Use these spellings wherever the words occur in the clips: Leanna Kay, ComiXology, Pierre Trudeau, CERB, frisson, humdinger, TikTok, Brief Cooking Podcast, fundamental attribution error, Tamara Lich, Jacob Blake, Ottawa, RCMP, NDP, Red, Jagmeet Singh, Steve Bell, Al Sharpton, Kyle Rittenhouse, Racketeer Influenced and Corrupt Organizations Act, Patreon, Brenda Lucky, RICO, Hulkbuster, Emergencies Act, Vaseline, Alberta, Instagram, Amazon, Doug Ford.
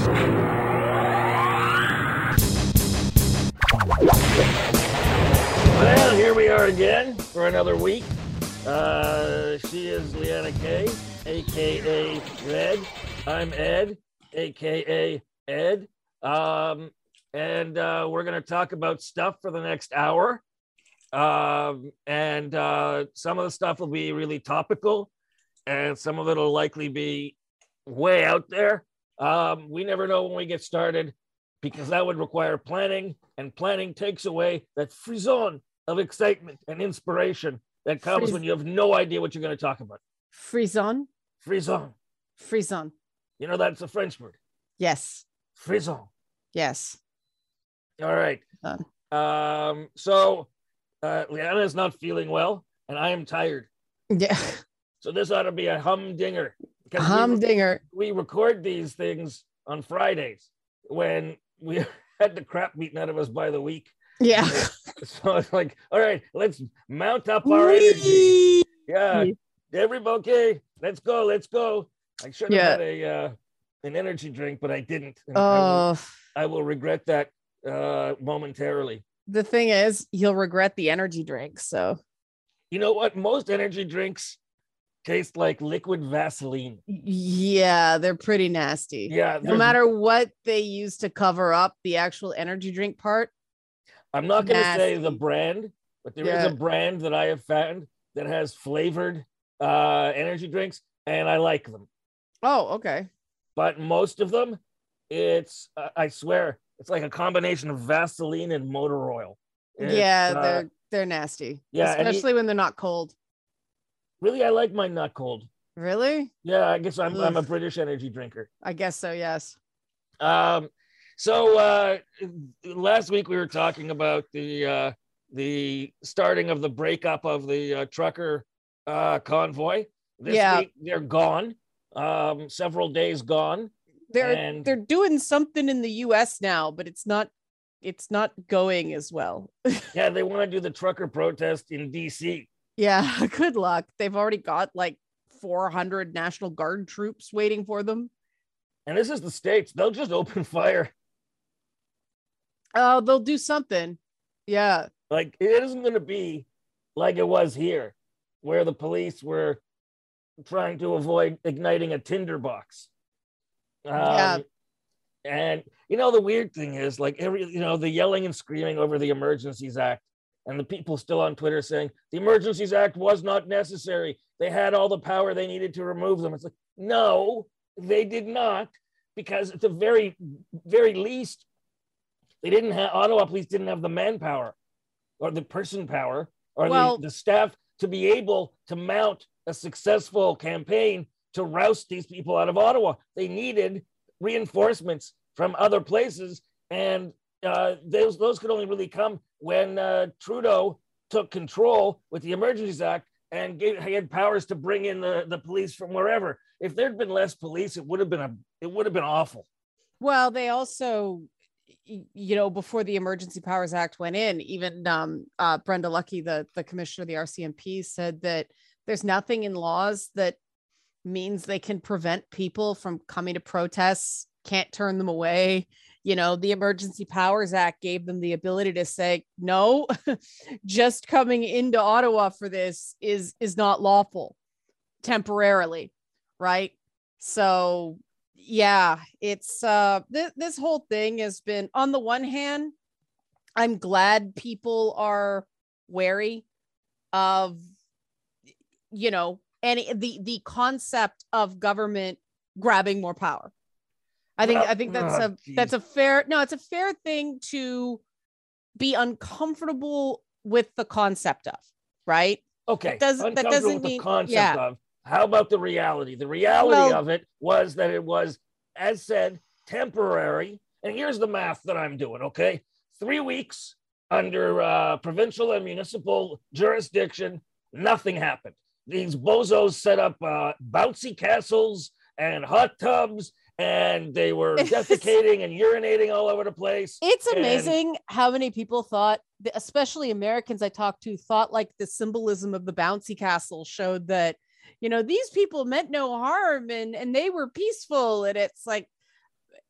Well, here we are again for another week. She is Leanna Kay, a.k.a. Red. I'm Ed, a.k.a. Ed. And we're going to talk about stuff for the next hour. And some of the stuff will be really topical, and some of it will likely be way out there. We never know when we get started, because that would require planning, and planning takes away that frisson of excitement and inspiration that comes when you have no idea what you're going to talk about. Frisson? Frisson. Frisson. You know, that's a French word. Yes. Frisson. Yes. All right. So Leanna is not feeling well, and I am tired. Yeah. So this ought to be a humdinger. Humdinger. We record these things on Fridays when we had the crap beaten out of us by the week. Yeah. So it's like, all right, let's mount up our energy. Yeah. Everybody, okay, let's go. Let's go. I should have had an energy drink, but I didn't. I will regret that momentarily. The thing is, you'll regret the energy drink. So, you know what? Most energy drinks taste like liquid Vaseline. Yeah, they're pretty nasty. Yeah. No matter what they use to cover up the actual energy drink part. I'm not going to say the brand, but there is a brand that I have found that has flavored energy drinks, and I like them. Oh, okay. But most of them, it's, I swear, it's like a combination of Vaseline and motor oil. It's, they're nasty. Yeah, especially when they're not cold. Really, I like mine not cold. Really? Yeah, I guess I'm a British energy drinker. I guess so. Yes. So last week we were talking about the starting of the breakup of the trucker convoy. This week they're gone. Several days gone. They're doing something in the U.S. now, but it's not going as well. Yeah, they want to do the trucker protest in D.C. Yeah, good luck. They've already got like 400 National Guard troops waiting for them. And this is the States. They'll just open fire. Oh, they'll do something. Yeah. Like, it isn't going to be like it was here, where the police were trying to avoid igniting a tinderbox. And you know, the weird thing is, like, the yelling and screaming over the Emergencies Act, and the people still on Twitter saying the Emergencies Act was not necessary, they had all the power they needed to remove them. It's like, no, they did not, because at the very, very least, they didn't have, Ottawa police didn't have the manpower or the person power or the staff to be able to mount a successful campaign to roust these people out of Ottawa. They needed reinforcements from other places, and those could only really come when Trudeau took control with the Emergencies Act and had powers to bring in the police from wherever. If there'd been less police, it would have been awful. Well, they also, you know, before the Emergency Powers Act went in, even Brenda Lucky, the commissioner of the RCMP, said that there's nothing in laws that means they can prevent people from coming to protests, can't turn them away. You know, the Emergency Powers Act gave them the ability to say, no, just coming into Ottawa for this is not lawful temporarily. Right. So, yeah, it's this whole thing has been, on the one hand, I'm glad people are wary of, you know, and the concept of government grabbing more power. I think it's a fair thing to be uncomfortable with the concept of, right? Okay. That doesn't mean the concept of. How about the reality? The reality of it was that it was, as said, temporary. And here's the math that I'm doing, okay? 3 weeks under provincial and municipal jurisdiction, nothing happened. These bozos set up bouncy castles and hot tubs, and they were defecating and urinating all over the place. It's amazing how many people thought, especially Americans I talked to, thought like the symbolism of the bouncy castle showed that, you know, these people meant no harm and they were peaceful. And it's like,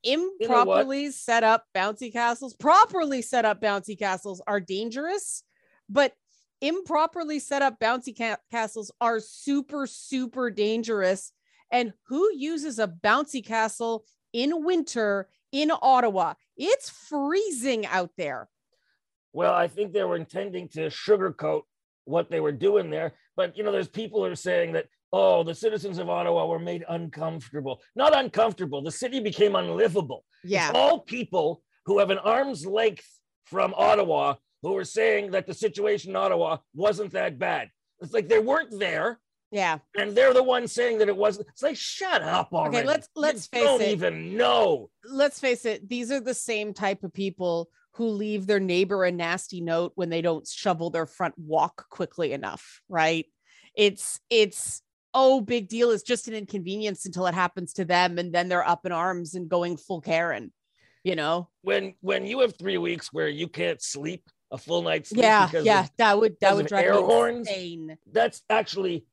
improperly set up bouncy castles, properly set up bouncy castles are dangerous, but improperly set up bouncy castles are super, super dangerous. And who uses a bouncy castle in winter in Ottawa? It's freezing out there. Well, I think they were intending to sugarcoat what they were doing there. But, you know, there's people who are saying that, oh, the citizens of Ottawa were made uncomfortable. Not uncomfortable. The city became unlivable. Yeah. It's all people who have an arm's length from Ottawa who were saying that the situation in Ottawa wasn't that bad. It's like they weren't there. Yeah. And they're the ones saying that it wasn't. It's like, shut up already. Okay, let's face it. You don't even know. Let's face it. These are the same type of people who leave their neighbor a nasty note when they don't shovel their front walk quickly enough, right? It's oh, big deal. It's just an inconvenience until it happens to them. And then they're up in arms and going full Karen, you know? When you have 3 weeks where you can't sleep a full night's sleep. Yeah, that would drive air horns, insane. That's actually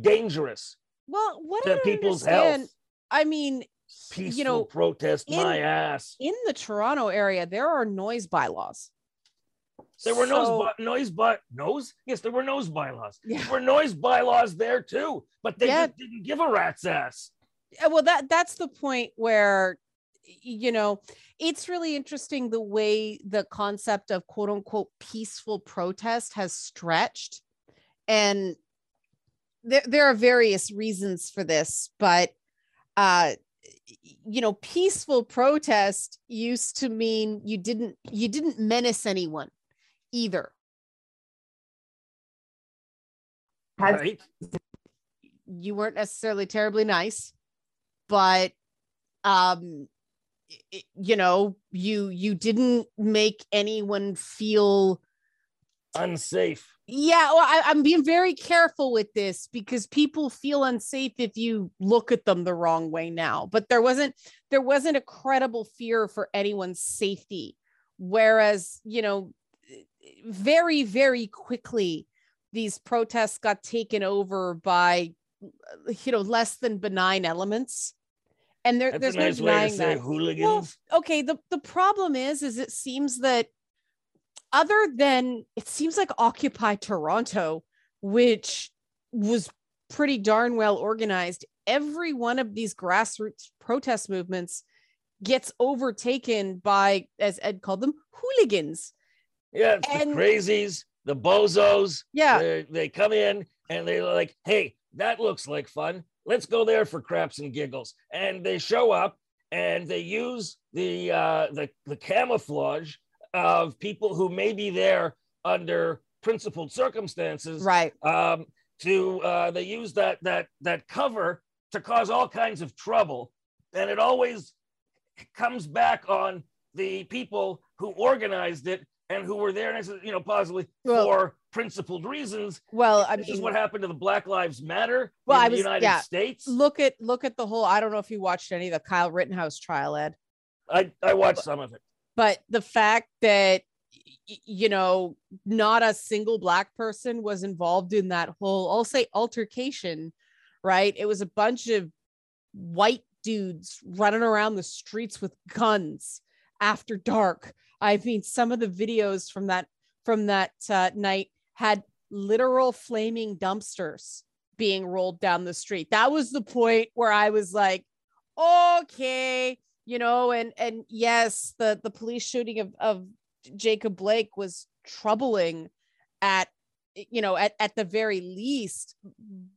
dangerous. Well, what to people's health. I mean, peaceful, you know, protest my ass. In the Toronto area, there are noise bylaws. There were noise bylaws. Yeah. There were noise bylaws there too, but they just didn't give a rat's ass. Well, that's the point where, you know, it's really interesting the way the concept of quote unquote peaceful protest has stretched. And there are various reasons for this, but, you know, peaceful protest used to mean you didn't menace anyone either. Right. You weren't necessarily terribly nice, but, you know, you didn't make anyone feel unsafe. Yeah, well, I'm being very careful with this because people feel unsafe if you look at them the wrong way now. But there wasn't a credible fear for anyone's safety. Whereas, you know, very, very quickly, these protests got taken over by, you know, less than benign elements. And there's no denying that. Hooligans. Well, okay, the problem is it seems that, other than, it seems like Occupy Toronto, which was pretty darn well organized, every one of these grassroots protest movements gets overtaken by, as Ed called them, hooligans. Yeah, the crazies, the bozos. Yeah. They come in and they're like, hey, that looks like fun. Let's go there for craps and giggles. And they show up and they use the camouflage of people who may be there under principled circumstances, right? They use that cover to cause all kinds of trouble, and it always comes back on the people who organized it and who were there, you know, possibly for principled reasons. Well, I mean, this is what happened to the Black Lives Matter in the United States. Look at the whole. I don't know if you watched any of the Kyle Rittenhouse trial, Ed. I watched some of it. But the fact that, you know, not a single Black person was involved in that whole, I'll say, altercation, right? It was a bunch of white dudes running around the streets with guns after dark. I mean, some of the videos from that night had literal flaming dumpsters being rolled down the street. That was the point where I was like, okay. You know, and yes, the police shooting of Jacob Blake was troubling at the very least,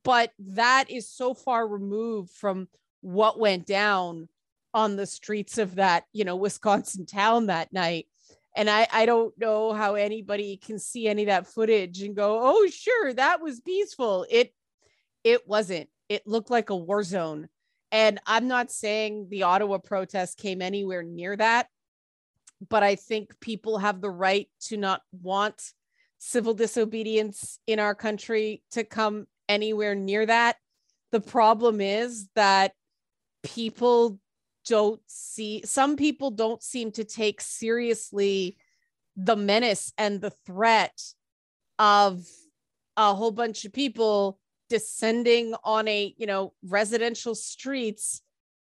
but that is so far removed from what went down on the streets of that, you know, Wisconsin town that night. And I don't know how anybody can see any of that footage and go, oh, sure, that was peaceful. It wasn't. It looked like a war zone. And I'm not saying the Ottawa protest came anywhere near that, but I think people have the right to not want civil disobedience in our country to come anywhere near that. The problem is that some people don't seem to take seriously the menace and the threat of a whole bunch of people descending on residential streets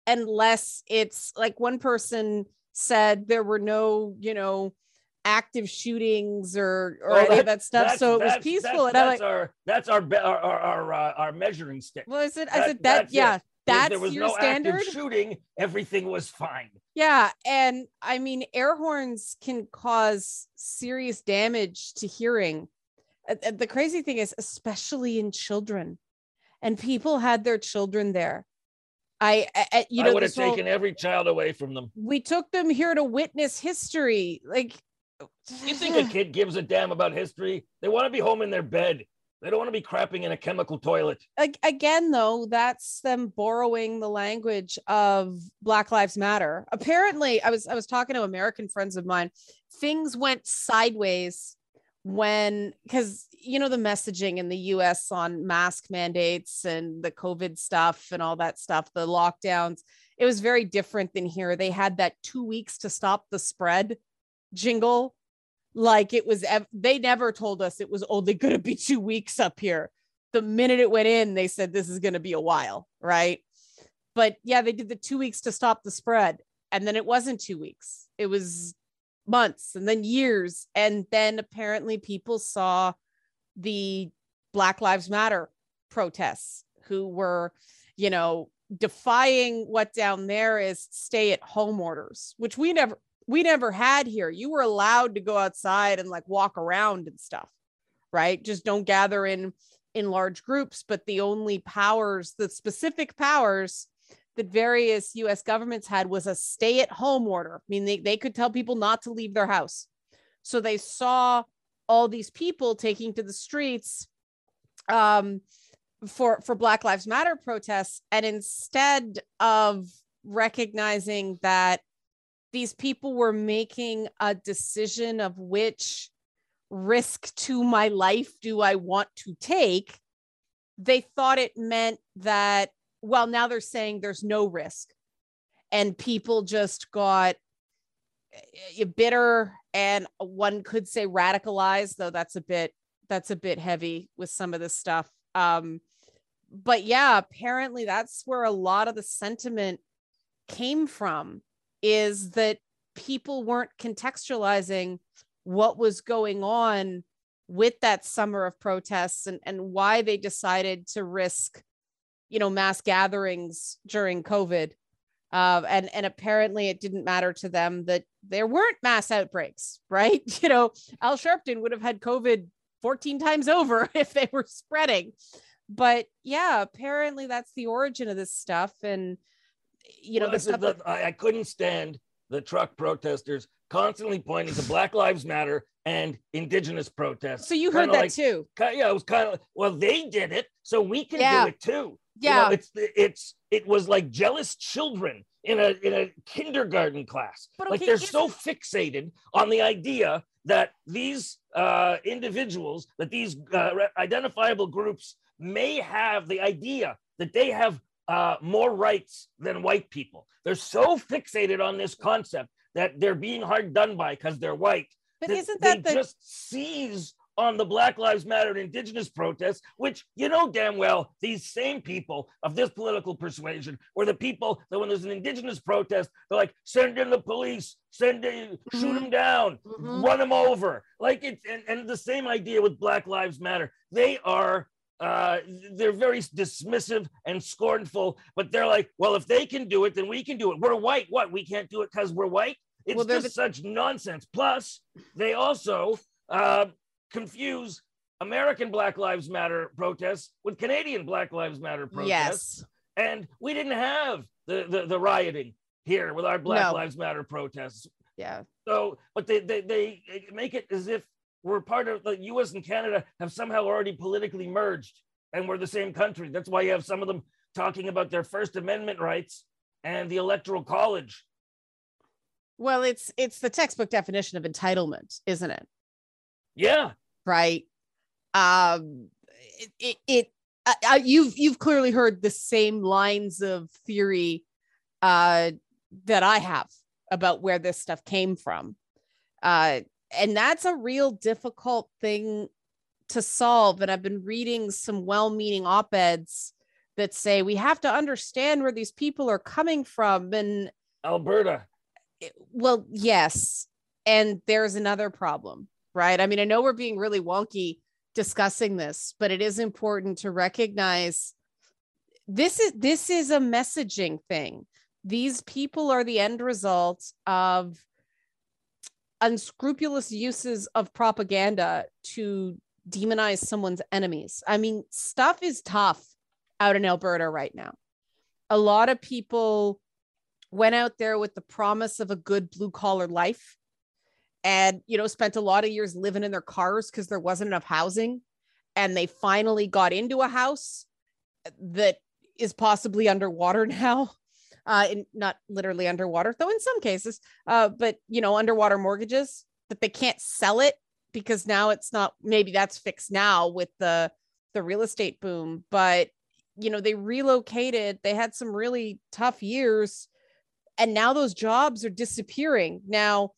unless it's like one person said there were no, you know, active shootings or any of that stuff. So it was peaceful. And I'm like, that's our measuring stick. Well, I said, that's your standard. There was no active shooting. Everything was fine. Yeah. And I mean, air horns can cause serious damage to hearing. The crazy thing is, especially in children, and people had their children there. I would have taken every child away from them. We took them here to witness history. Like, you think a kid gives a damn about history? They want to be home in their bed. They don't want to be crapping in a chemical toilet. Again, though, that's them borrowing the language of Black Lives Matter. Apparently, I was talking to American friends of mine. Things went sideways because, you know, the messaging in the US on mask mandates and the COVID stuff and all that stuff, the lockdowns, it was very different than here. They had that 2 weeks to stop the spread jingle. Like it was, they never told us it was only going to be 2 weeks up here. The minute it went in, they said, this is going to be a while. Right. But yeah, they did the 2 weeks to stop the spread. And then it wasn't 2 weeks. It was months and then years. And then apparently people saw the Black Lives Matter protests who were, you know, defying what down there is stay at home orders, which we never had here. You were allowed to go outside and like walk around and stuff, right? Just don't gather in large groups. But the only powers, the specific powers that various US governments had was a stay at home order. I mean, they could tell people not to leave their house. So they saw all these people taking to the streets for Black Lives Matter protests. And instead of recognizing that these people were making a decision of which risk to my life do I want to take, they thought it meant that, well, now they're saying there's no risk. And people just got bitter and one could say radicalized, though that's a bit heavy with some of this stuff. But yeah, apparently that's where a lot of the sentiment came from, is that people weren't contextualizing what was going on with that summer of protests and why they decided to risk, you know, mass gatherings during COVID. And apparently it didn't matter to them that there weren't mass outbreaks, right? You know, Al Sharpton would have had COVID 14 times over if they were spreading. But yeah, apparently that's the origin of this stuff. And you know, I couldn't stand the truck protesters constantly pointing to Black Lives Matter and indigenous protests. So you heard that too. Yeah, it was kind of, well, they did it, so we can do it too. Yeah, you know, it was like jealous children in a kindergarten class. But like they're so fixated on the idea that these individuals, that these identifiable groups may have the idea that they have more rights than white people. They're so fixated on this concept that they're being hard done by because they're white. But isn't that they just seize on the Black Lives Matter and indigenous protests, which you know damn well these same people of this political persuasion were the people that when there's an indigenous protest, they're like, send in the police, shoot them down, run them over. Like it's and the same idea with Black Lives Matter. They are. They're very dismissive and scornful, but they're like, well, if they can do it, then we can do it. We're white. What? We can't do it because we're white? It's just such nonsense. Plus, they also confuse American Black Lives Matter protests with Canadian Black Lives Matter protests. Yes. And we didn't have the rioting here with our Black Lives Matter protests. Yeah. So, but they make it as if we're part of the US and Canada have somehow already politically merged and we're the same country. That's why you have some of them talking about their First Amendment rights and the Electoral College. Well, it's the textbook definition of entitlement, isn't it? Yeah. Right. You've clearly heard the same lines of theory that I have about where this stuff came from. And that's a real difficult thing to solve. And I've been reading some well-meaning op-eds that say we have to understand where these people are coming from. And Alberta. Well, yes. And there's another problem, right? I mean, I know we're being really wonky discussing this, but it is important to recognize this is a messaging thing. These people are the end result of unscrupulous uses of propaganda to demonize someone's enemies. I mean, stuff is tough out in Alberta right now. A lot of people went out there with the promise of a good blue collar life and, you know, spent a lot of years living in their cars because there wasn't enough housing. And they finally got into a house that is possibly underwater now. Not literally underwater, though in some cases, but, you know, underwater mortgages that they can't sell it because now it's not, maybe that's fixed now with the real estate boom. But, you know, they relocated, they had some really tough years and now those jobs are disappearing. Now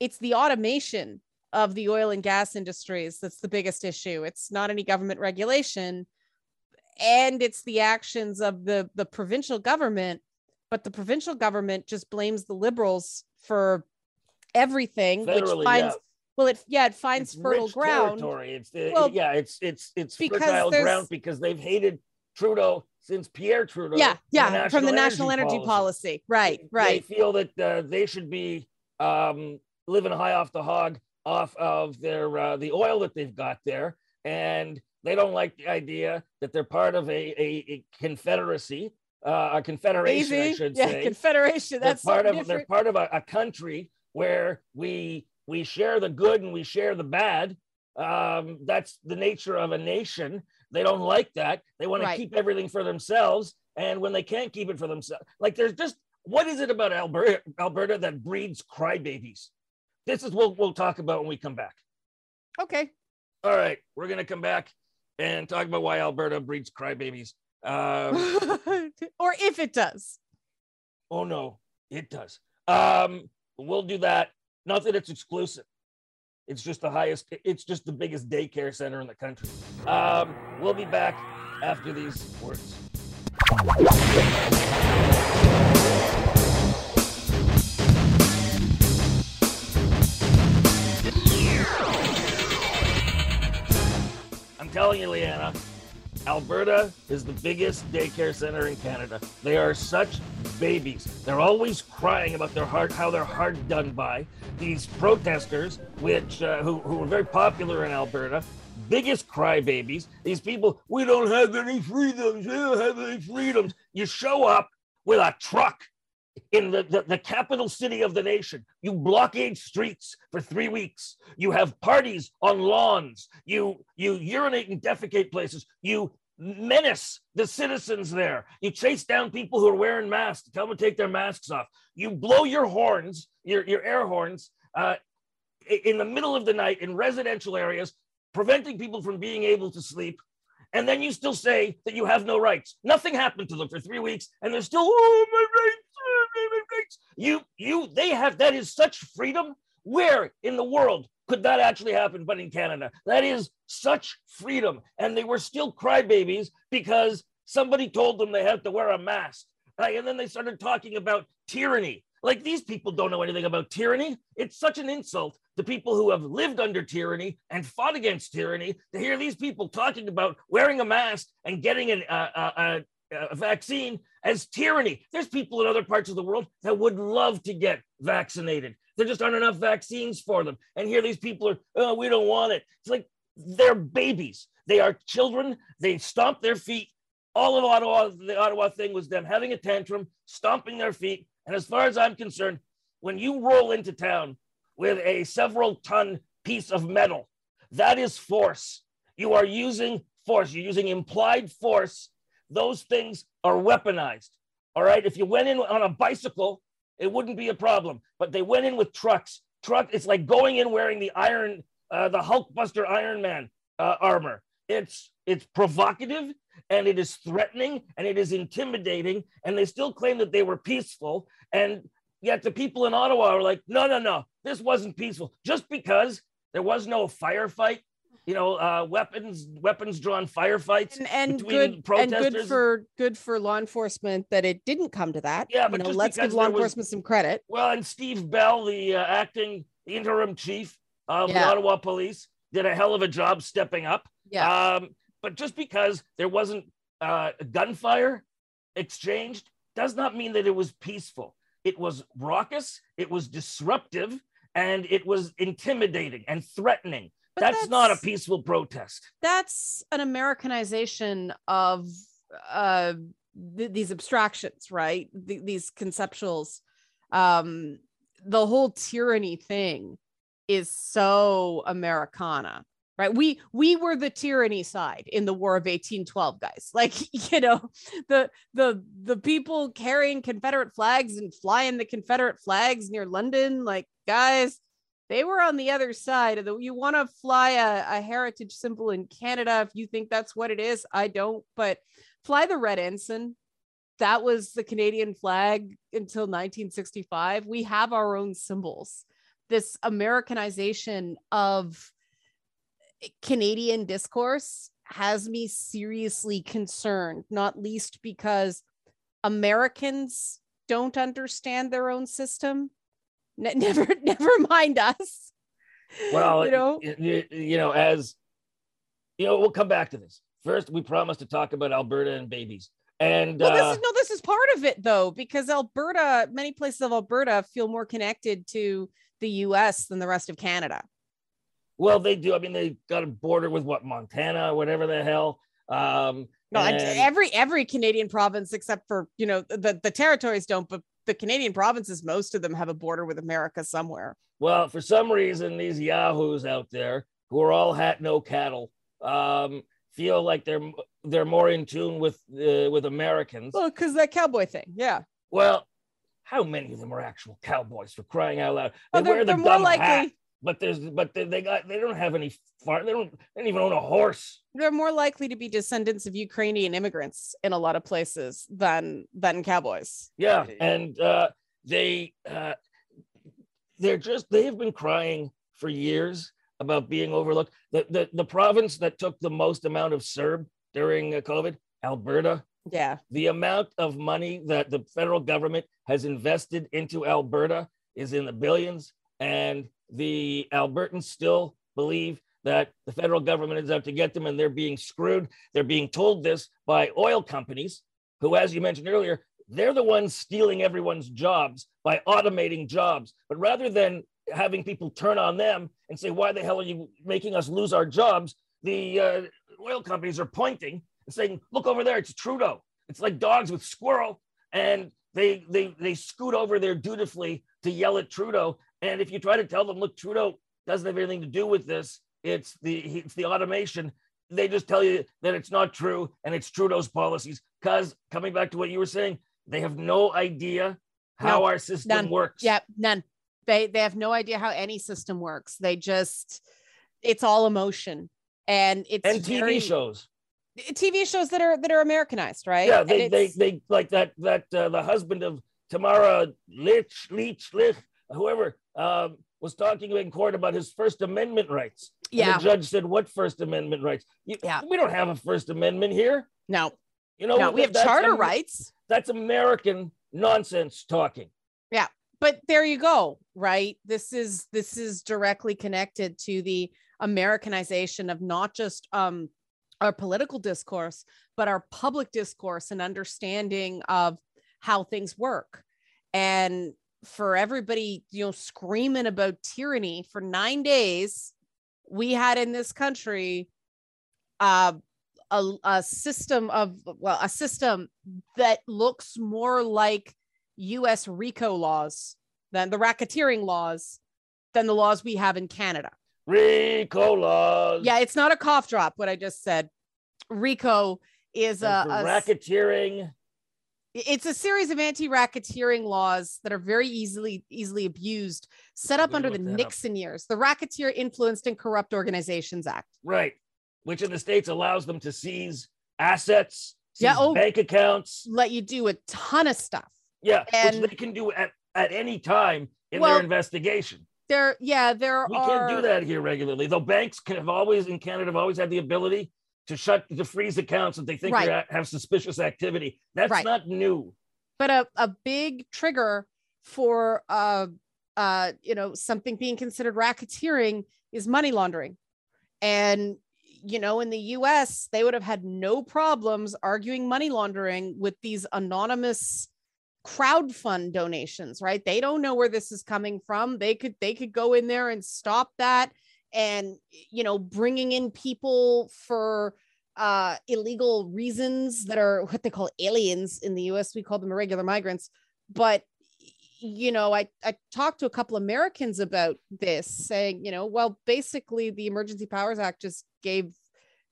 it's the automation of the oil and gas industries that's the biggest issue. It's not any government regulation and it's the actions of the provincial government. But the provincial government just blames the Liberals for everything, literally, which finds it finds it's fertile ground. It's fertile ground because they've hated Trudeau since Pierre Trudeau. From the national energy policy. Right. They feel that they should be living high off the hog off of their the oil that they've got there, and they don't like the idea that they're part of a confederacy. A confederation, I should say. Confederation. They're part of a country where we share the good and we share the bad. That's the nature of a nation. They don't like that. They want to keep everything for themselves. And when they can't keep it for themselves, like there's just, what is it about Alberta that breeds crybabies? This is what we'll talk about when we come back. Okay. All right. We're going to come back and talk about why Alberta breeds crybabies. Or if it does. Oh no, it does. We'll do that. Not that it's exclusive. It's just the highest. It's just the biggest daycare center in the country. We'll be back after these words. I'm telling you, Leanna. Alberta is the biggest daycare center in Canada. They are such babies. They're always crying about how they're hard done by. These protesters, which who are very popular in Alberta, biggest crybabies. These people, we don't have any freedoms. We don't have any freedoms. You show up with a truck in the capital city of the nation. You blockade streets for 3 weeks. You have parties on lawns. You urinate and defecate places. You menace the citizens there. You chase down people who are wearing masks. Tell them to take their masks off. You blow your horns, your air horns, in the middle of the night in residential areas, preventing people from being able to sleep. And then you still say that you have no rights. Nothing happened to them for 3 weeks, and they're still, oh, my rights. They have, that is such freedom. Where in the world could that actually happen but in Canada? That is such freedom. And they were still crybabies because somebody told them they had to wear a mask. Right? And then they started talking about tyranny. Like, these people don't know anything about tyranny. It's such an insult to people who have lived under tyranny and fought against tyranny to hear these people talking about wearing a mask and getting a vaccine as tyranny. There's people in other parts of the world that would love to get vaccinated. There just aren't enough vaccines for them. And here these people are, oh, we don't want it. It's like, they're babies. They are children. They stomp their feet. All of Ottawa, the Ottawa thing was them having a tantrum, stomping their feet. And as far as I'm concerned, when you roll into town with a several ton piece of metal, that is force. You are using force. You're using implied force. Those things are weaponized, all right? If you went in on a bicycle, it wouldn't be a problem, but they went in with trucks. It's like going in wearing the iron, the Hulkbuster Iron Man armor. It's provocative, and it is threatening, and it is intimidating, and they still claim that they were peaceful, and yet the people in Ottawa are like, no, this wasn't peaceful. Just because there was no firefight, weapons-drawn firefights between protesters. And good for law enforcement that it didn't come to that. Yeah, but let's give law enforcement some credit. Well, and Steve Bell, the acting interim chief of the Ottawa Police, did a hell of a job stepping up. Yeah. But just because there wasn't gunfire exchanged does not mean that it was peaceful. It was raucous, it was disruptive, and it was intimidating and threatening. But that's not a peaceful protest. That's an Americanization of these abstractions, right? These conceptuals. The whole tyranny thing is so Americana, right? We were the tyranny side in the War of 1812, guys. Like, you know, the people carrying Confederate flags and flying the Confederate flags near London, like, guys, they were on the other side of the, you want to fly a heritage symbol in Canada if you think that's what it is. I don't, but fly the red ensign. That was the Canadian flag until 1965. We have our own symbols. This Americanization of Canadian discourse has me seriously concerned, not least because Americans don't understand their own system. Never mind us. Well, we'll come back to this. First, we promised to talk about Alberta and babies. And this is part of it, though, because Alberta, many places of Alberta feel more connected to the U.S. than the rest of Canada. Well, they do. I mean, they got a border with what, Montana, whatever the hell. Every Canadian province, except for, the territories don't, but the Canadian provinces, most of them have a border with America somewhere. Well, for some reason, these yahoos out there who are all hat, no cattle, feel like they're more in tune with Americans. Well, because that cowboy thing, yeah. Well, how many of them are actual cowboys, for crying out loud? They wear the dumb hat, but they don't even own a horse. They're more likely to be descendants of Ukrainian immigrants in a lot of places than cowboys. Yeah, and they have been crying for years about being overlooked. The province that took the most amount of CERB during COVID, Alberta. Yeah. The amount of money that the federal government has invested into Alberta is in the billions. And the Albertans still believe that the federal government is out to get them and they're being screwed. They're being told this by oil companies who, as you mentioned earlier, they're the ones stealing everyone's jobs by automating jobs. But rather than having people turn on them and say, why the hell are you making us lose our jobs? The oil companies are pointing and saying, look over there, it's Trudeau. It's like dogs with squirrel. And they scoot over there dutifully to yell at Trudeau. And if you try to tell them, look, Trudeau doesn't have anything to do with this, it's the automation, they just tell you that it's not true and it's Trudeau's policies. Because coming back to what you were saying, they have no idea how our system works. Yeah, none. They have no idea how any system works. They just, it's all emotion. And it's TV shows that are Americanized, right? Yeah, they like that the husband of Tamara Lich, whoever was talking in court about his First Amendment rights. Yeah. And the judge said, "What First Amendment rights? We don't have a First Amendment here." No. We have charter rights. That's American nonsense talking. Yeah, but there you go, right? This is directly connected to the Americanization of not just our political discourse, but our public discourse and understanding of how things work. And for everybody, screaming about tyranny for 9 days, we had in this country a system that looks more like U.S. RICO laws than the racketeering laws than the laws we have in Canada. RICO laws. Yeah, it's not a cough drop, what I just said. RICO is a racketeering. It's a series of anti-racketeering laws that are very easily abused, set up under the Nixon years, the Racketeer Influenced and Corrupt Organizations Act. Right, which in the States allows them to seize assets, bank accounts. Let you do a ton of stuff. Yeah, which they can do at any time in their investigation. There are. We can't do that here regularly, though. Banks have always in Canada have always had the ability to freeze accounts if they think you have suspicious activity. That's not new. But a big trigger for something being considered racketeering is money laundering, and in the U.S. they would have had no problems arguing money laundering with these anonymous crowdfund donations, right? They don't know where this is coming from. They could go in there and stop that, and bringing in people for illegal reasons that are what they call aliens in the U.S. We call them irregular migrants, but. I talked to a couple Americans about this, saying, well, basically the Emergency Powers Act just gave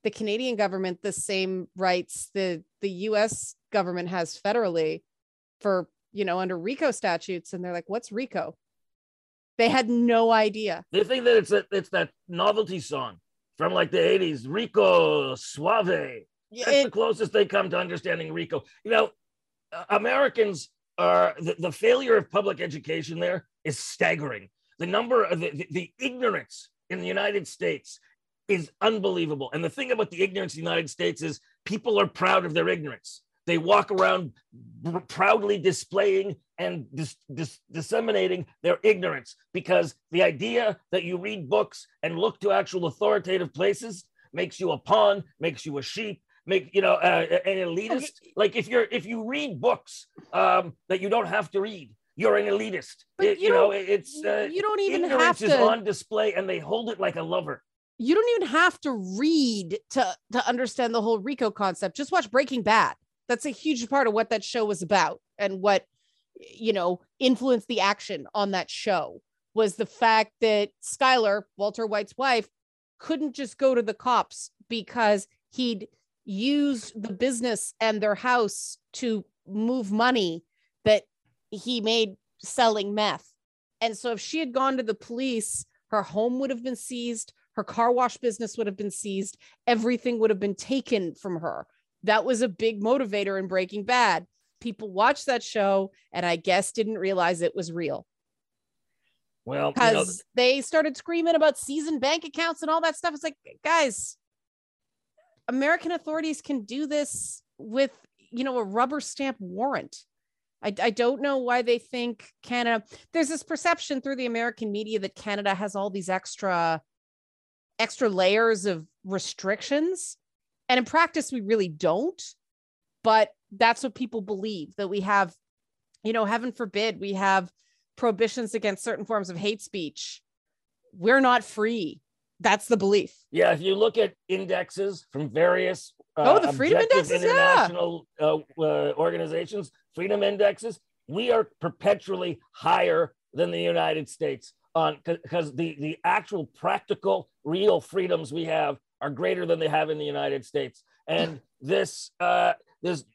the Canadian government the same rights that the US government has federally for, under RICO statutes. And they're like, what's RICO? They had no idea. They think that it's that novelty song from like the 80s, Rico Suave. That's the closest they come to understanding RICO. Americans are the failure of public education there is staggering. The number of the ignorance in the United States is unbelievable. And the thing about the ignorance in the United States is people are proud of their ignorance. They walk around proudly displaying and disseminating their ignorance, because the idea that you read books and look to actual authoritative places makes you a pawn, makes you a sheep, an elitist. Like if you read books that you don't have to read, you're an elitist. But you don't even have to. Ignorance is on display, and they hold it like a lover. You don't even have to read to understand the whole RICO concept. Just watch Breaking Bad. That's a huge part of what that show was about, and what influenced the action on that show was the fact that Skyler, Walter White's wife, couldn't just go to the cops because he'd used the business and their house to move money that he made selling meth. And so if she had gone to the police, her home would have been seized, her car wash business would have been seized, everything would have been taken from her. That was a big motivator in Breaking Bad. People watched that show and I guess didn't realize it was real. Well, because they started screaming about seasoned bank accounts and all that stuff. It's like, guys, American authorities can do this with, a rubber stamp warrant. I don't know why they think Canada, there's this perception through the American media that Canada has all these extra layers of restrictions. And in practice, we really don't. But that's what people believe, that we have, heaven forbid, we have prohibitions against certain forms of hate speech. We're not free. That's the belief. Yeah, if you look at indexes from various the freedom indexes, international organizations, freedom indexes, we are perpetually higher than the United States on because the actual practical real freedoms we have are greater than they have in the United States. And this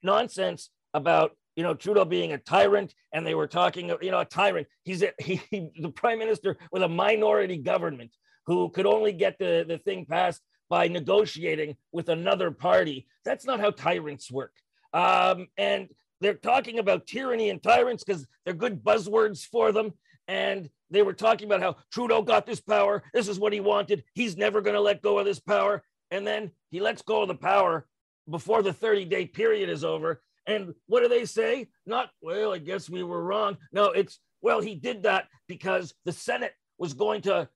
nonsense about Trudeau being a tyrant, and they were talking a tyrant. He's the prime minister with a minority government who could only get the thing passed by negotiating with another party. That's not how tyrants work. And they're talking about tyranny and tyrants because they're good buzzwords for them. And they were talking about how Trudeau got this power. This is what he wanted. He's never going to let go of this power. And then he lets go of the power before the 30-day period is over. And what do they say? Not, well, I guess we were wrong. No, it's, well, he did that because the Senate was going to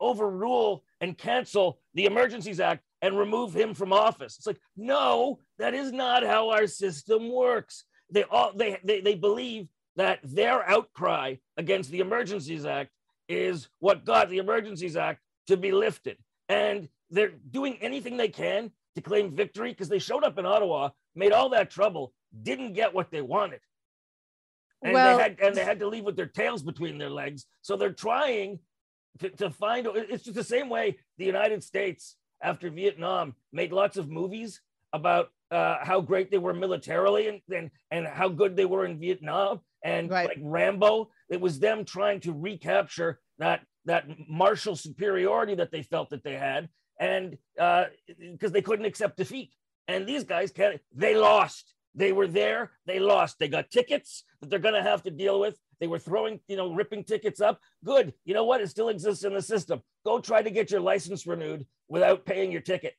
overrule and cancel the Emergencies Act and remove him from office. It's like, no, that is not how our system works. They believe that their outcry against the Emergencies Act is what got the Emergencies Act to be lifted. And they're doing anything they can to claim victory because they showed up in Ottawa, made all that trouble, didn't get what they wanted. And, well, they had to leave with their tails between their legs. So they're trying to find, it's just the same way the United States after Vietnam made lots of movies about how great they were militarily and how good they were in Vietnam. And like Rambo, it was them trying to recapture that martial superiority that they felt that they had. And because they couldn't accept defeat. And these guys can't, they lost. They were there, they lost. They got tickets that they're going to have to deal with. They were throwing, ripping tickets up. Good. You know what? It still exists in the system. Go try to get your license renewed without paying your ticket.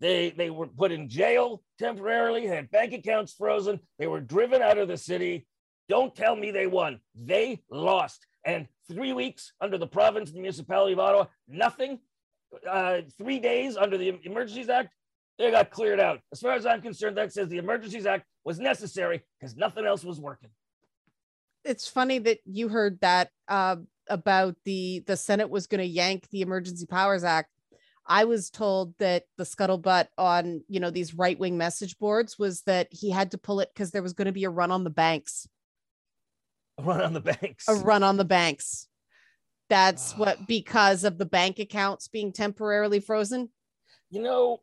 They were put in jail temporarily, had bank accounts frozen. They were driven out of the city. Don't tell me they won. They lost. And 3 weeks under the province and municipality of Ottawa, nothing. 3 days under the Emergencies Act, they got cleared out. As far as I'm concerned, that says the Emergencies Act was necessary because nothing else was working. It's funny that you heard that about the Senate was going to yank the Emergency Powers Act. I was told that the scuttlebutt on, these right-wing message boards was that he had to pull it because there was going to be a run on the banks. A run on the banks. A run on the banks. That's because of the bank accounts being temporarily frozen. The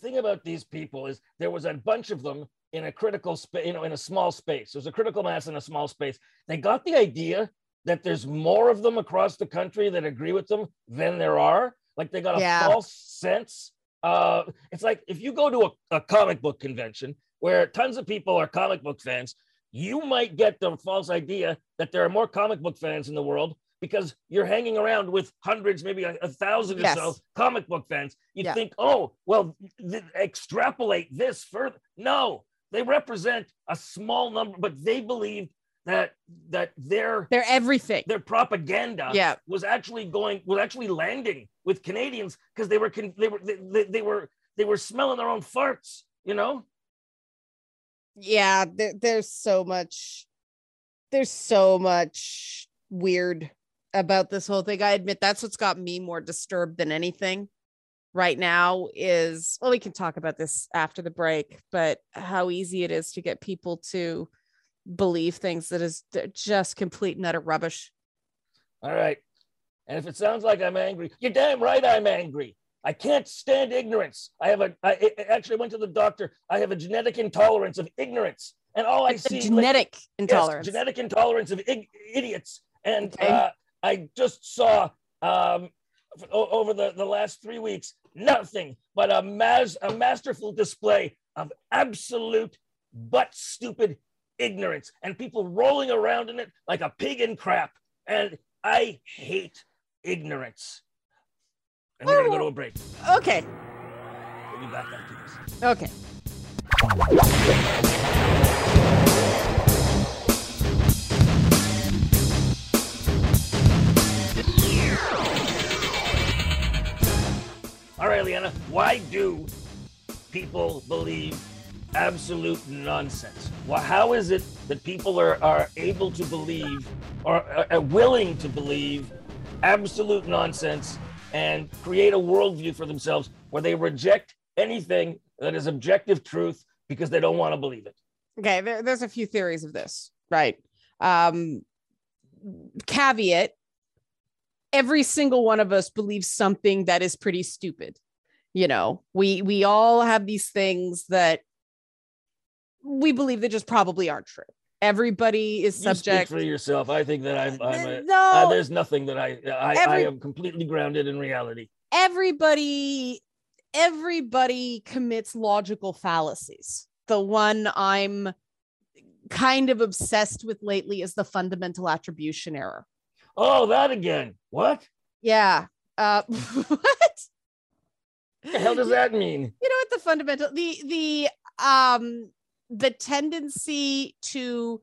thing about these people is there was a bunch of them in a critical space, in a small space. There's a critical mass in a small space. They got the idea that there's more of them across the country that agree with them than there are. Like they got a false sense. It's like if you go to a comic book convention where tons of people are comic book fans, you might get the false idea that there are more comic book fans in the world because you're hanging around with hundreds, maybe 1,000 or so comic book fans. You think, oh, well, extrapolate this further. No, they represent a small number, but they believe that their everything, their propaganda was actually landing with Canadians because they were smelling their own farts, Yeah, there's so much weird about this whole thing. I admit that's what's got me more disturbed than anything right now is, well, we can talk about this after the break, but how easy it is to get people to believe things that is just complete and utter rubbish. All right. And if it sounds like I'm angry, you're damn right I'm angry. I can't stand ignorance. I went to the doctor. I have a genetic intolerance of ignorance. And all I see intolerance. Yes, genetic intolerance of idiots. And I just saw over the last 3 weeks, nothing but a masterful display of absolute but stupid ignorance and people rolling around in it like a pig in crap. And I hate ignorance. And we're going to go to a break. Okay. We'll be back after this. Okay. All right, Leanna, why do people believe absolute nonsense? Well, how is it that people are able to believe or are willing to believe absolute nonsense and create a worldview for themselves where they reject anything that is objective truth because they don't want to believe it? Okay, there's a few theories of this, right? Caveat, every single one of us believes something that is pretty stupid. We all have these things that we believe that just probably aren't true. Everybody is subject. You speak for yourself. I think that there's nothing that I am completely grounded in reality. Everybody commits logical fallacies. The one I'm kind of obsessed with lately is the fundamental attribution error. Oh, that again. What? Yeah. What? What the hell does that mean? You know what the fundamental, the tendency to,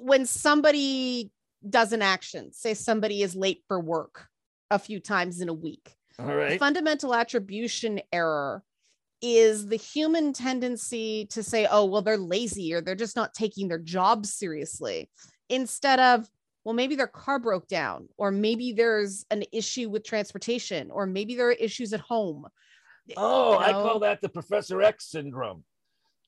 when somebody does an action, say somebody is late for work a few times in a week. All right. Fundamental attribution error is the human tendency to say, oh, well, they're lazy or they're just not taking their job seriously, instead of, well, maybe their car broke down, or maybe there's an issue with transportation, or maybe there are issues at home. I call that the Professor X syndrome.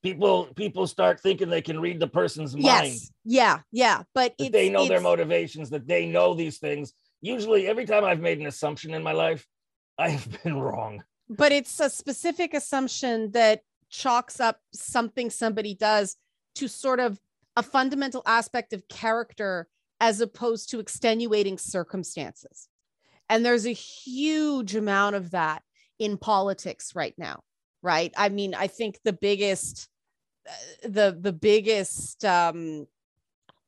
People start thinking they can read the person's mind. Yes. Yeah. But they know their motivations, that they know these things. Usually every time I've made an assumption in my life, I've been wrong. But it's a specific assumption that chalks up something somebody does to sort of a fundamental aspect of character as opposed to extenuating circumstances. And there's a huge amount of that in politics right now. Right. I mean, I think the biggest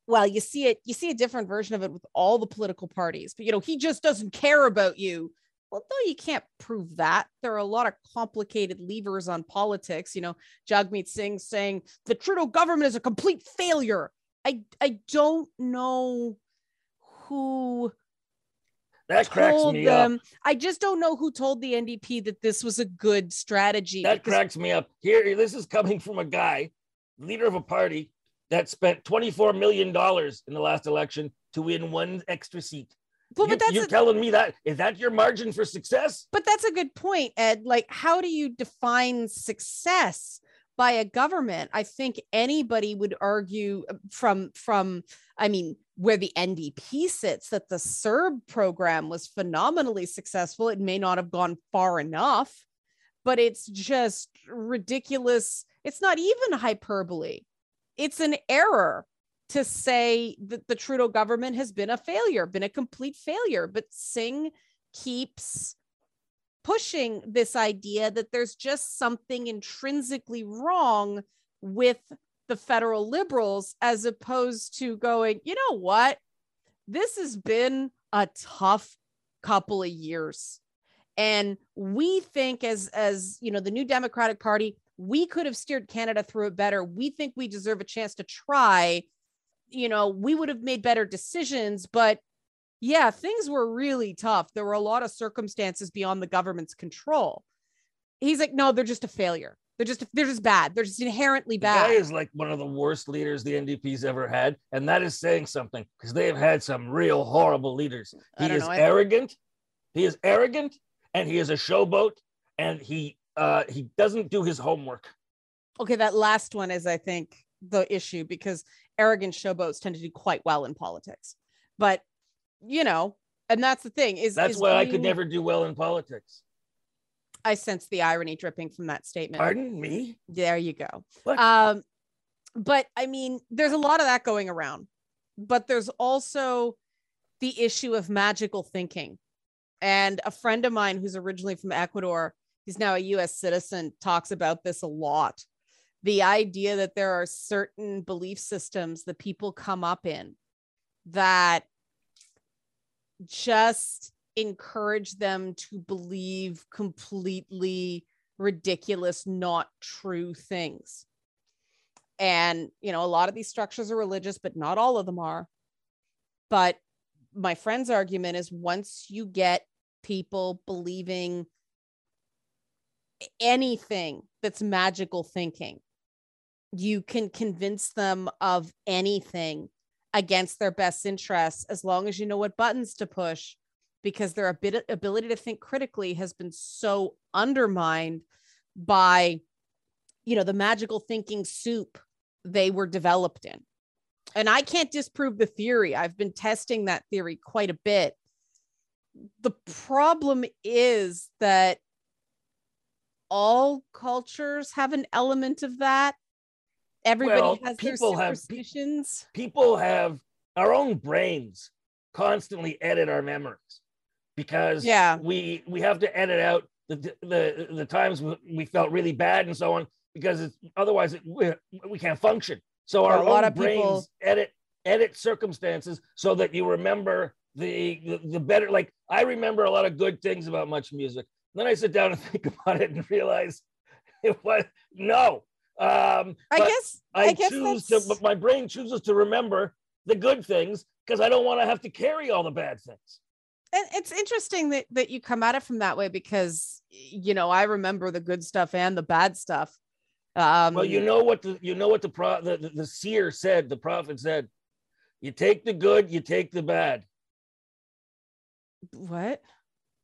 well, you see a different version of it with all the political parties, but, you know, he just doesn't care about you. Well, no, you can't prove that. There are a lot of complicated levers on politics. You know, Jagmeet Singh saying the Trudeau government is a complete failure. I don't know who that cracks me up. I just don't know who told the NDP that this was a good strategy. That cracks me up. Here, this is coming from a guy, leader of a party that spent $24 million in the last election to win one extra seat. Well, but you're telling me that is that your margin for success? But that's a good point, Ed. Like, how do you define success by a government? I think anybody would argue from I mean, where the NDP sits, that the CERB program was phenomenally successful. It may not have gone far enough, but it's just ridiculous. It's not even hyperbole. It's an error to say that the Trudeau government has been a failure, been a complete failure. But Singh keeps pushing this idea that there's just something intrinsically wrong with the federal Liberals, as opposed to going, you know what, this has been a tough couple of years. And we think as you know, the New Democratic Party, we could have steered Canada through it better. We think we deserve a chance to try. You know, we would have made better decisions, but yeah, things were really tough. There were a lot of circumstances beyond the government's control. He's like, no, they're just a failure. They're just bad. They're just inherently bad. The guy is like one of the worst leaders the NDP's ever had. And that is saying something, because they have had some real horrible leaders. He is arrogant and he is a showboat, and he doesn't do his homework. Okay. That last one is, I think, the issue, because arrogant showboats tend to do quite well in politics. But, you know, and that's the thing is that's why I could never do well in politics. I sense the irony dripping from that statement. Pardon me? There you go. But I mean, there's a lot of that going around, but there's also the issue of magical thinking. And a friend of mine who's originally from Ecuador, he's now a US citizen, talks about this a lot. The idea that there are certain belief systems that people come up in that just encourage them to believe completely ridiculous, not true things. And, you know, a lot of these structures are religious, but not all of them are. But my friend's argument is, once you get people believing anything that's magical thinking, you can convince them of anything against their best interests, as long as you know what buttons to push, because their ability to think critically has been so undermined by, you know, the magical thinking soup they were developed in. And I can't disprove the theory. I've been testing that theory quite a bit. The problem is that all cultures have an element of that. Everybody has their superstitions. People have our own brains constantly edit our memories, because we have to edit out the times we felt really bad and so on, because it's, otherwise we can't function. So our own brains edit circumstances so that you remember the better. Like, I remember a lot of good things about much music. Then I sit down and think about it and realize it was no. But my brain chooses to remember the good things, because I don't want to have to carry all the bad things. And it's interesting that you come at it from that way, because, you know, I remember the good stuff and the bad stuff. Well, you know what the seer said, the prophet said, you take the good, you take the bad. What?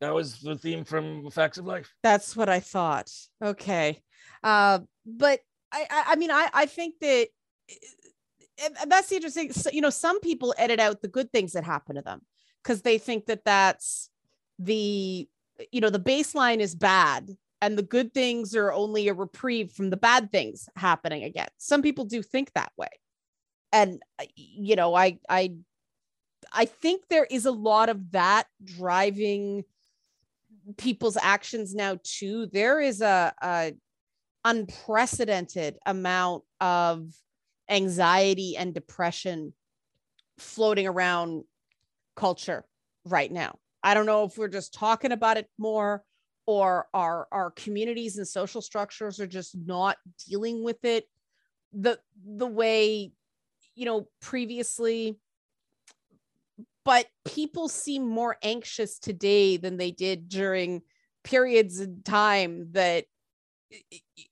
That was the theme from Facts of Life. That's what I thought. Okay. But I mean, I think that that's the interesting, you know, some people edit out the good things that happen to them, because they think that that's the, you know, the baseline is bad and the good things are only a reprieve from the bad things happening again. Some people do think that way. And, you know, I think there is a lot of that driving people's actions now too. There is a unprecedented amount of anxiety and depression floating around culture right now. I don't know if we're just talking about it more, or our communities and social structures are just not dealing with it the way, you know, previously. But people seem more anxious today than they did during periods of time that,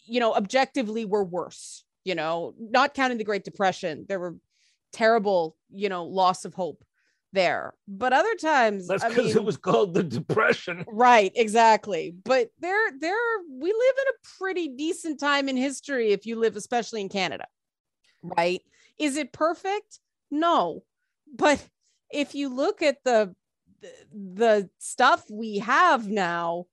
you know, objectively were worse, you know, not counting the Great Depression. There were terrible, you know, loss of hope there. But other times, that's because it was called the Depression. Right, exactly. But we live in a pretty decent time in history if you live, especially in Canada, right? Is it perfect? No. But if you look at the stuff we have now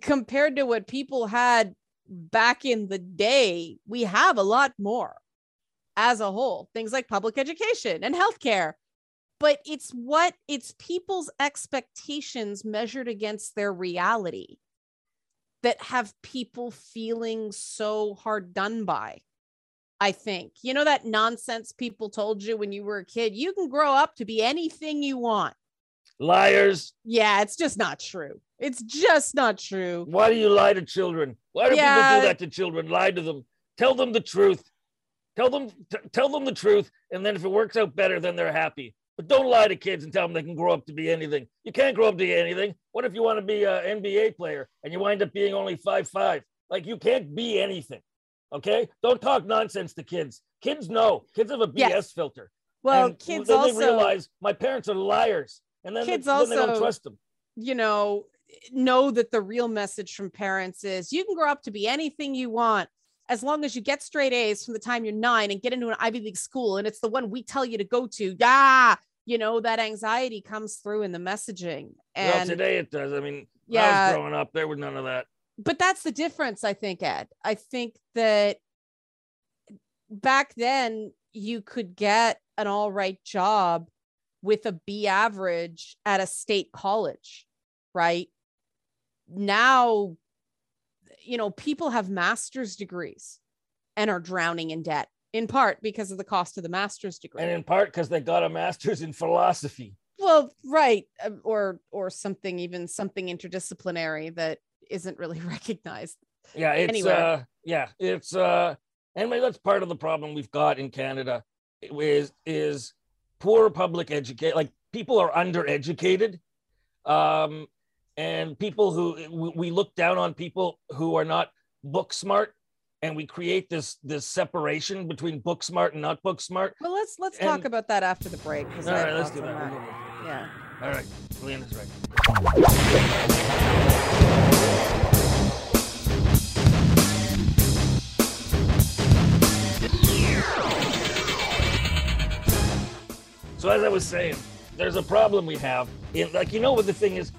compared to what people had back in the day, we have a lot more as a whole. Things like public education and healthcare. But it's people's expectations measured against their reality that have people feeling so hard done by, I think. You know, that nonsense people told you when you were a kid, you can grow up to be anything you want. Liars. Yeah, it's just not true. It's just not true. Why do you lie to children? Why do people do that to children? Lie to them. Tell them the truth. Tell them the truth. And then if it works out better, then they're happy. But don't lie to kids and tell them they can grow up to be anything. You can't grow up to be anything. What if you want to be an NBA player and you wind up being only 5'5"? Like, you can't be anything, okay? Don't talk nonsense to kids. Kids know. Kids have a BS filter. Well, and kids then also... Then they realize, my parents are liars. And then they don't trust them. You know that the real message from parents is, you can grow up to be anything you want, as long as you get straight A's from the time you're 9 and get into an Ivy League school, and it's the one we tell you to go to. Yeah, you know, that anxiety comes through in the messaging. And well, today it does. I mean, I was growing up, there was none of that. But that's the difference, I think, Ed. I think that back then you could get an all right job with a B average at a state college, right? Now, you know, people have master's degrees and are drowning in debt, in part because of the cost of the master's degree. And in part because they got a master's in philosophy. Well, right. Or something, even something interdisciplinary that isn't really recognized. Yeah. It's, anyway, that's part of the problem we've got in Canada is poor public education. Like, people are undereducated. And people who we look down on, people who are not book smart, and we create this separation between book smart and not book smart. Well, let's talk about that after the break. All right, let's do that. Yeah. All right, Leanna's right. So as I was saying, there's a problem we have. What the thing is,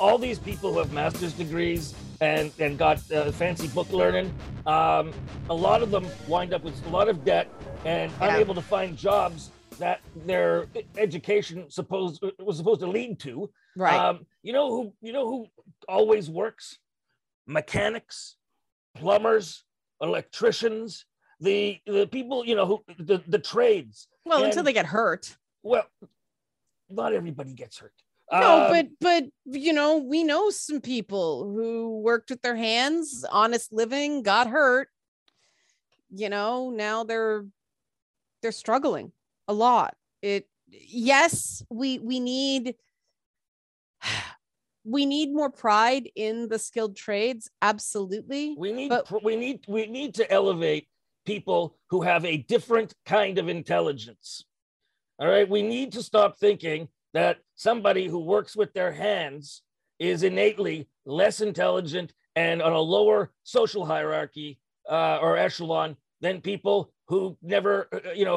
all these people who have master's degrees and got fancy book learning, a lot of them wind up with a lot of debt and unable to find jobs that their education was supposed to lead to. Right. You know who always works? Mechanics, plumbers, electricians, the people, you know, who the trades. Well, until they get hurt. Well, not everybody gets hurt. No, but you know, we know some people who worked with their hands, honest living, got hurt. You know, now they're struggling a lot. We need more pride in the skilled trades. Absolutely. We need to elevate people who have a different kind of intelligence. All right, we need to stop thinking that somebody who works with their hands is innately less intelligent and on a lower social hierarchy or echelon than people who never,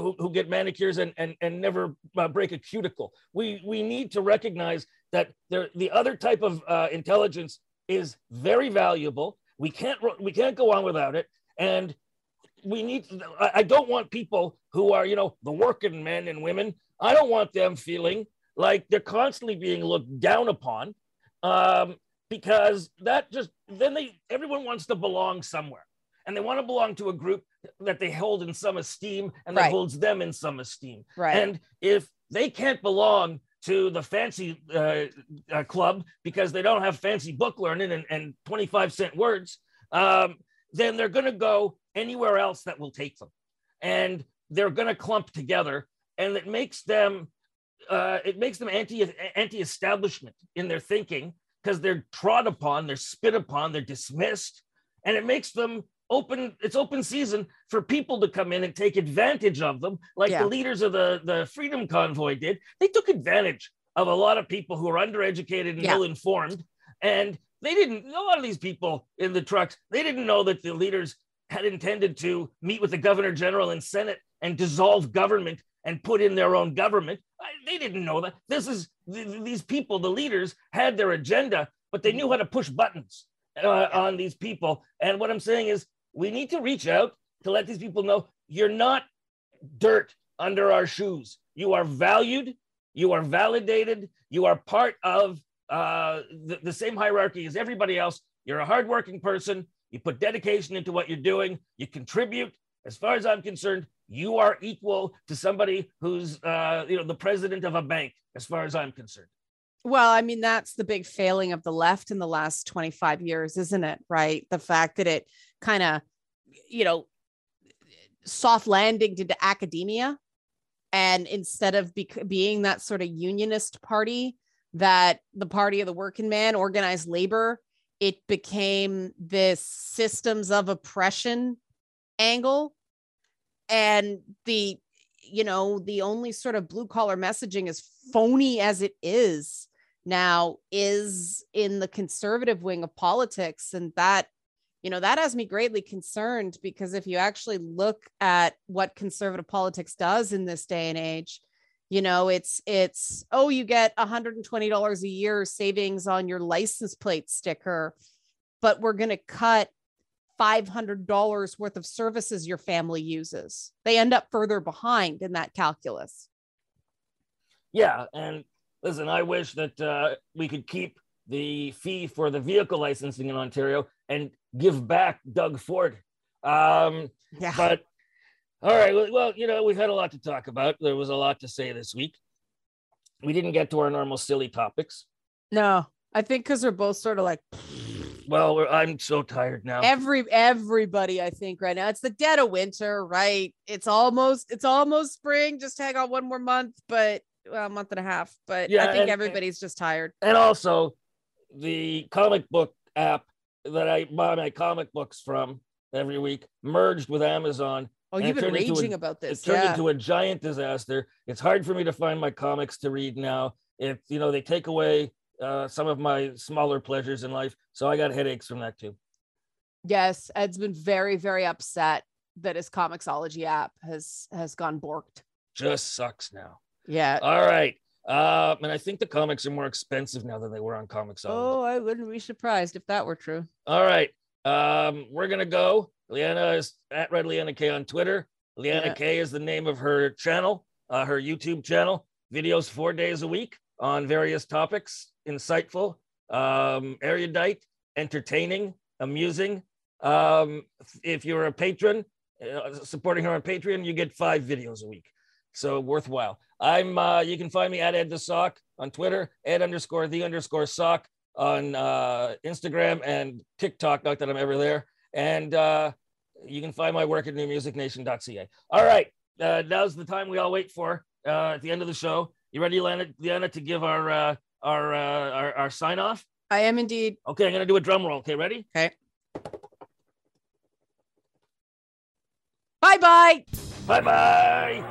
who get manicures and never break a cuticle. We need to recognize that the other type of intelligence is very valuable. We can't go on without it, and I don't want people who are, the working men and women. I don't want them feeling like they're constantly being looked down upon, because everyone wants to belong somewhere, and they want to belong to a group that they hold in some esteem and that holds them in some esteem. Right. And if they can't belong to the fancy club because they don't have fancy book learning and 25-cent words, then they're going to go anywhere else that will take them. And they're going to clump together, and it makes them anti-establishment in their thinking, because they're trod upon, they're spit upon, they're dismissed, and it makes them open. It's open season for people to come in and take advantage of them, like the leaders of the Freedom Convoy did. They took advantage of a lot of people who are undereducated and ill-informed, and they didn't. A lot of these people in the trucks, they didn't know that the leaders had intended to meet with the governor general and Senate and dissolve government and put in their own government. They didn't know that. This is these people, the leaders, had their agenda, but they knew how to push buttons on these people. And what I'm saying is we need to reach out to let these people know you're not dirt under our shoes. You are valued. You are validated. You are part of the same hierarchy as everybody else. You're a hardworking person. You put dedication into what you're doing. You contribute. As far as I'm concerned, you are equal to somebody who's, the president of a bank, as far as I'm concerned. Well, I mean, that's the big failing of the left in the last 25 years, isn't it? Right. The fact that it kind of, soft landing into academia. And instead of being that sort of unionist party, that the party of the working man, organized labor, it became this systems of oppression angle. And the only sort of blue collar messaging, as phony as it is now, is in the conservative wing of politics. And that, that has me greatly concerned, because if you actually look at what conservative politics does in this day and age, it's, oh, you get $120 a year savings on your license plate sticker, but we're going to cut $500 worth of services your family uses. They end up further behind in that calculus. Yeah. And listen, I wish that we could keep the fee for the vehicle licensing in Ontario and give back Doug Ford. But all right. Well, we've had a lot to talk about. There was a lot to say this week. We didn't get to our normal silly topics. No, I think because we're both sort of like, well, I'm so tired now. Everybody, I think right now, it's the dead of winter, right? It's almost spring. Just hang on one more month, a month and a half. But yeah, I think everybody's just tired. And also, the comic book app that I buy my comic books from every week merged with Amazon. Oh, you've been raging about this. It turned into a giant disaster. It's hard for me to find my comics to read now. They take away some of my smaller pleasures in life. So I got headaches from that too. Yes. Ed's been very, very upset that his ComiXology app has gone borked. Just sucks now. Yeah. All right. And I think the comics are more expensive now than they were on ComiXology. Oh, I wouldn't be surprised if that were true. All right. We're going to go. Leanna is at Red Leanna Kay on Twitter. Leanna Kay is the name of her channel, her YouTube channel. Videos 4 days a week on various topics. Insightful, erudite, entertaining, amusing. If you're a patron, supporting her on Patreon, you get 5 videos a week. So worthwhile. You can find me at Ed the Sock on Twitter, ed_the_sock on Instagram and TikTok, not that I'm ever there. And you can find my work at newmusicnation.ca. All right. Now's the time we all wait for at the end of the show. You ready, Leanna, to give our sign off? I am indeed. Okay, I'm going to do a drum roll. Okay, ready? Okay. Bye-bye. Bye-bye.